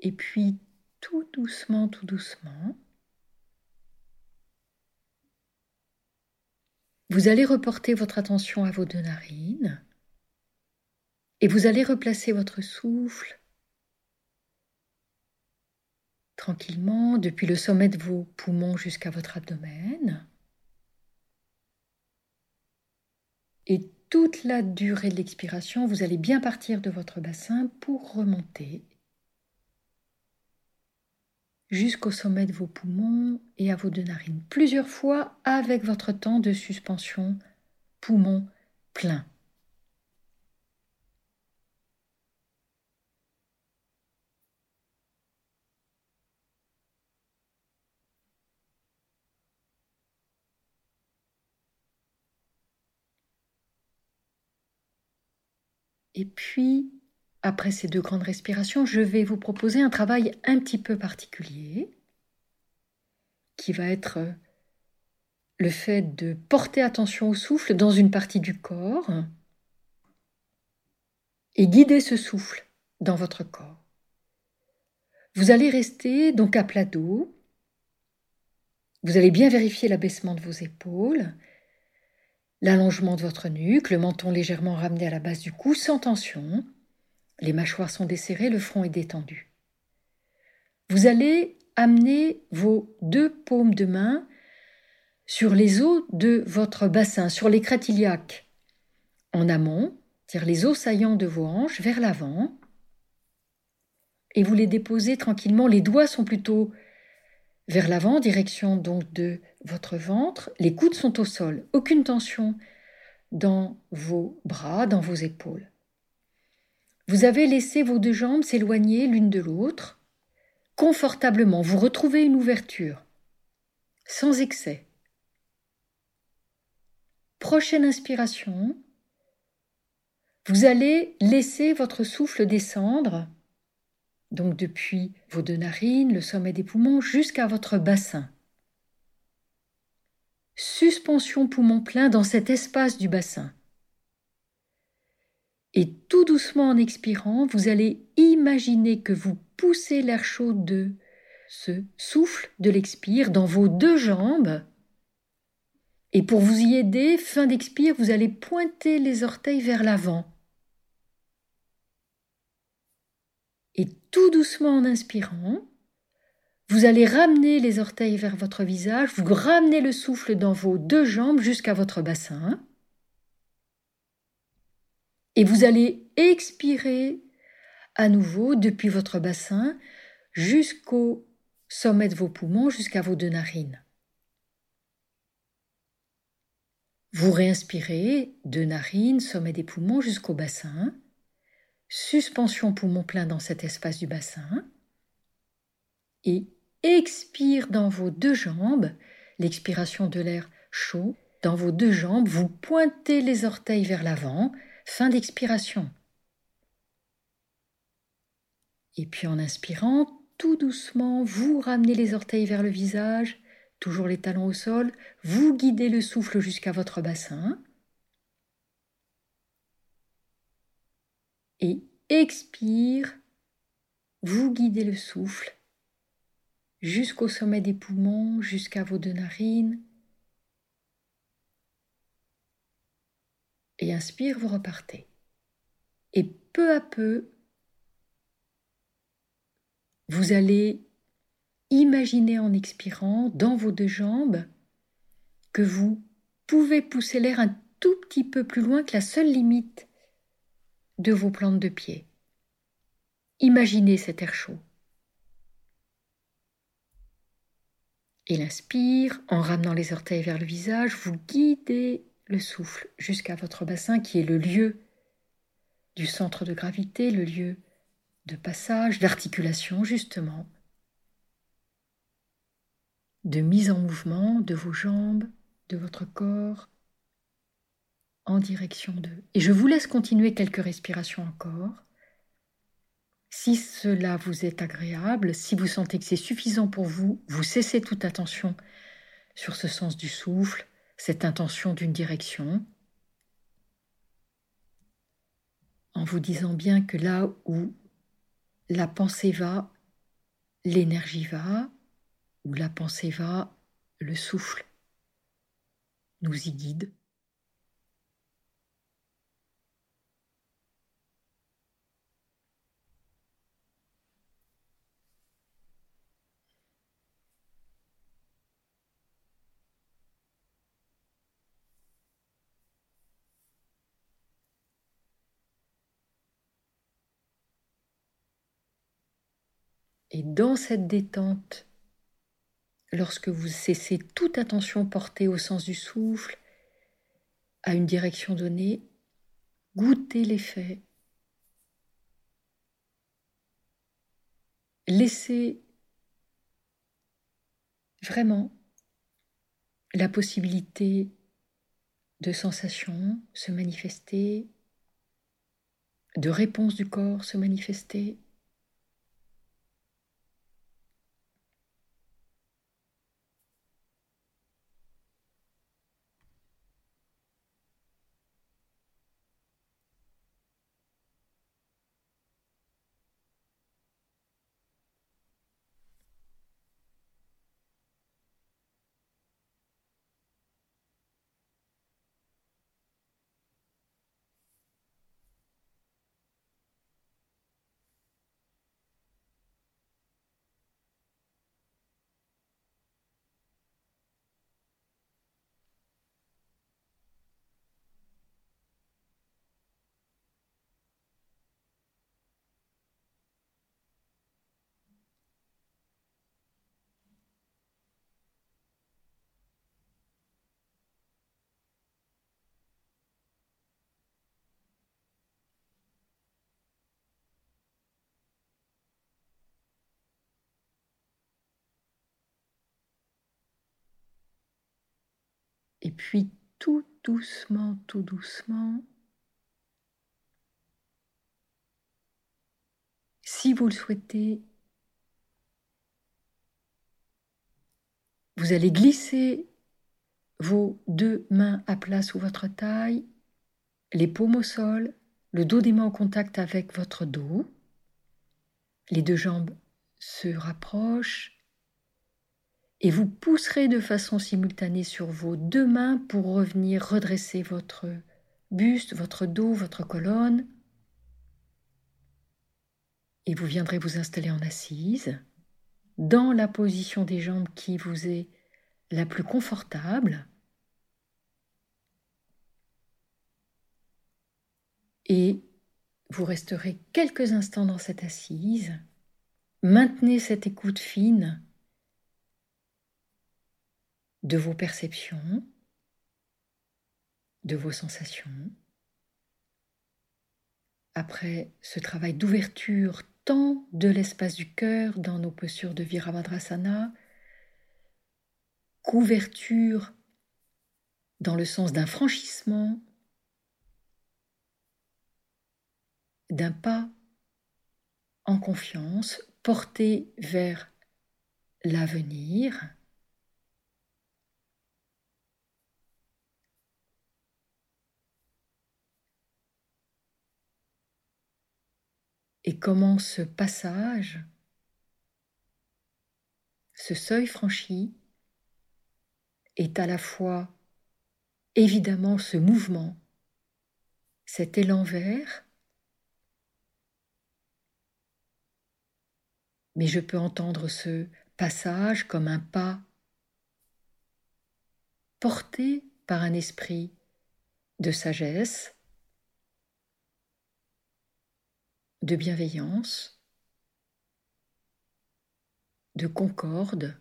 Et puis, tout doucement, vous allez reporter votre attention à vos 2 narines et vous allez replacer votre souffle tranquillement depuis le sommet de vos poumons jusqu'à votre abdomen. Et toute la durée de l'expiration, vous allez bien partir de votre bassin pour remonter jusqu'au sommet de vos poumons et à vos deux narines, plusieurs fois avec votre temps de suspension, poumons pleins. Et puis, après ces deux grandes respirations, je vais vous proposer un travail un petit peu particulier qui va être le fait de porter attention au souffle dans une partie du corps et guider ce souffle dans votre corps. Vous allez rester donc à plat dos. Vous allez bien vérifier l'abaissement de vos épaules, l'allongement de votre nuque, le menton légèrement ramené à la base du cou, sans tension. Les mâchoires sont desserrées, le front est détendu. Vous allez amener vos deux paumes de main sur les os de votre bassin, sur les crêtes iliaques, en amont, c'est-à-dire les os saillants de vos hanches vers l'avant, et vous les déposez tranquillement. Les doigts sont plutôt vers l'avant, direction donc de votre ventre, les coudes sont au sol, aucune tension dans vos bras, dans vos épaules. Vous avez laissé vos deux jambes s'éloigner l'une de l'autre, confortablement, vous retrouvez une ouverture, sans excès. Prochaine inspiration, vous allez laisser votre souffle descendre, donc depuis vos deux narines, le sommet des poumons, jusqu'à votre bassin. Suspension poumon plein dans cet espace du bassin. Et tout doucement en expirant, vous allez imaginer que vous poussez l'air chaud de ce souffle de l'expire dans vos deux jambes. Et pour vous y aider, fin d'expire, vous allez pointer les orteils vers l'avant. Et tout doucement en inspirant, vous allez ramener les orteils vers votre visage, vous ramenez le souffle dans vos deux jambes jusqu'à votre bassin. Et vous allez expirer à nouveau depuis votre bassin jusqu'au sommet de vos poumons, jusqu'à vos deux narines. Vous réinspirez, deux narines, sommet des poumons jusqu'au bassin. Suspension poumon plein dans cet espace du bassin et expire dans vos deux jambes, l'expiration de l'air chaud. Dans vos deux jambes, vous pointez les orteils vers l'avant, fin d'expiration. Et puis en inspirant, tout doucement, vous ramenez les orteils vers le visage, toujours les talons au sol, vous guidez le souffle jusqu'à votre bassin. Et expire, vous guidez le souffle jusqu'au sommet des poumons, jusqu'à vos deux narines. Et inspire, vous repartez. Et peu à peu, vous allez imaginer en expirant dans vos deux jambes que vous pouvez pousser l'air un tout petit peu plus loin que la seule limite de vos plantes de pied. Imaginez cet air chaud. Et l'inspire, en ramenant les orteils vers le visage, vous guidez le souffle jusqu'à votre bassin qui est le lieu du centre de gravité, le lieu de passage, d'articulation justement, de mise en mouvement de vos jambes, de votre corps, en direction d'eux. Et je vous laisse continuer quelques respirations encore. Si cela vous est agréable, si vous sentez que c'est suffisant pour vous, vous cessez toute attention sur ce sens du souffle, cette intention d'une direction, en vous disant bien que là où la pensée va, l'énergie va, où la pensée va, le souffle nous y guide. Et dans cette détente, lorsque vous cessez toute attention portée au sens du souffle, à une direction donnée, goûtez l'effet. Laissez vraiment la possibilité de sensations se manifester, de réponses du corps se manifester. Et puis tout doucement, si vous le souhaitez, vous allez glisser vos deux mains à plat sous votre taille, les paumes au sol, le dos des mains en contact avec votre dos, les deux jambes se rapprochent, et vous pousserez de façon simultanée sur vos deux mains pour revenir redresser votre buste, votre dos, votre colonne. Et vous viendrez vous installer en assise, dans la position des jambes qui vous est la plus confortable. Et vous resterez quelques instants dans cette assise. Maintenez cette écoute fine de vos perceptions, de vos sensations. Après ce travail d'ouverture tant de l'espace du cœur dans nos postures de Virabhadrasana, qu'ouverture dans le sens d'un franchissement, d'un pas en confiance, porté vers l'avenir, et comment ce passage, ce seuil franchi, est à la fois évidemment ce mouvement, cet élan vert, mais je peux entendre ce passage comme un pas porté par un esprit de sagesse, de bienveillance, de concorde,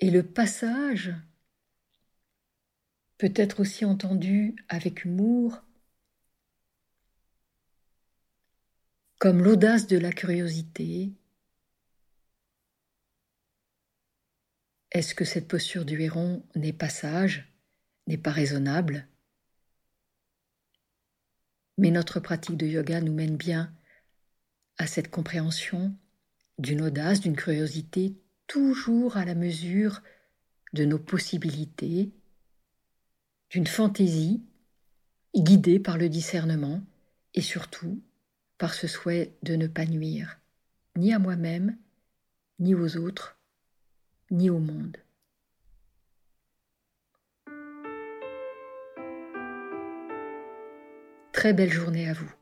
et le passage peut être aussi entendu avec humour comme l'audace de la curiosité. Est-ce que cette posture du héron n'est pas sage, n'est pas raisonnable? Mais notre pratique de yoga nous mène bien à cette compréhension d'une audace, d'une curiosité, toujours à la mesure de nos possibilités, d'une fantaisie guidée par le discernement et surtout par ce souhait de ne pas nuire, ni à moi-même, ni aux autres, ni au monde. Très belle journée à vous.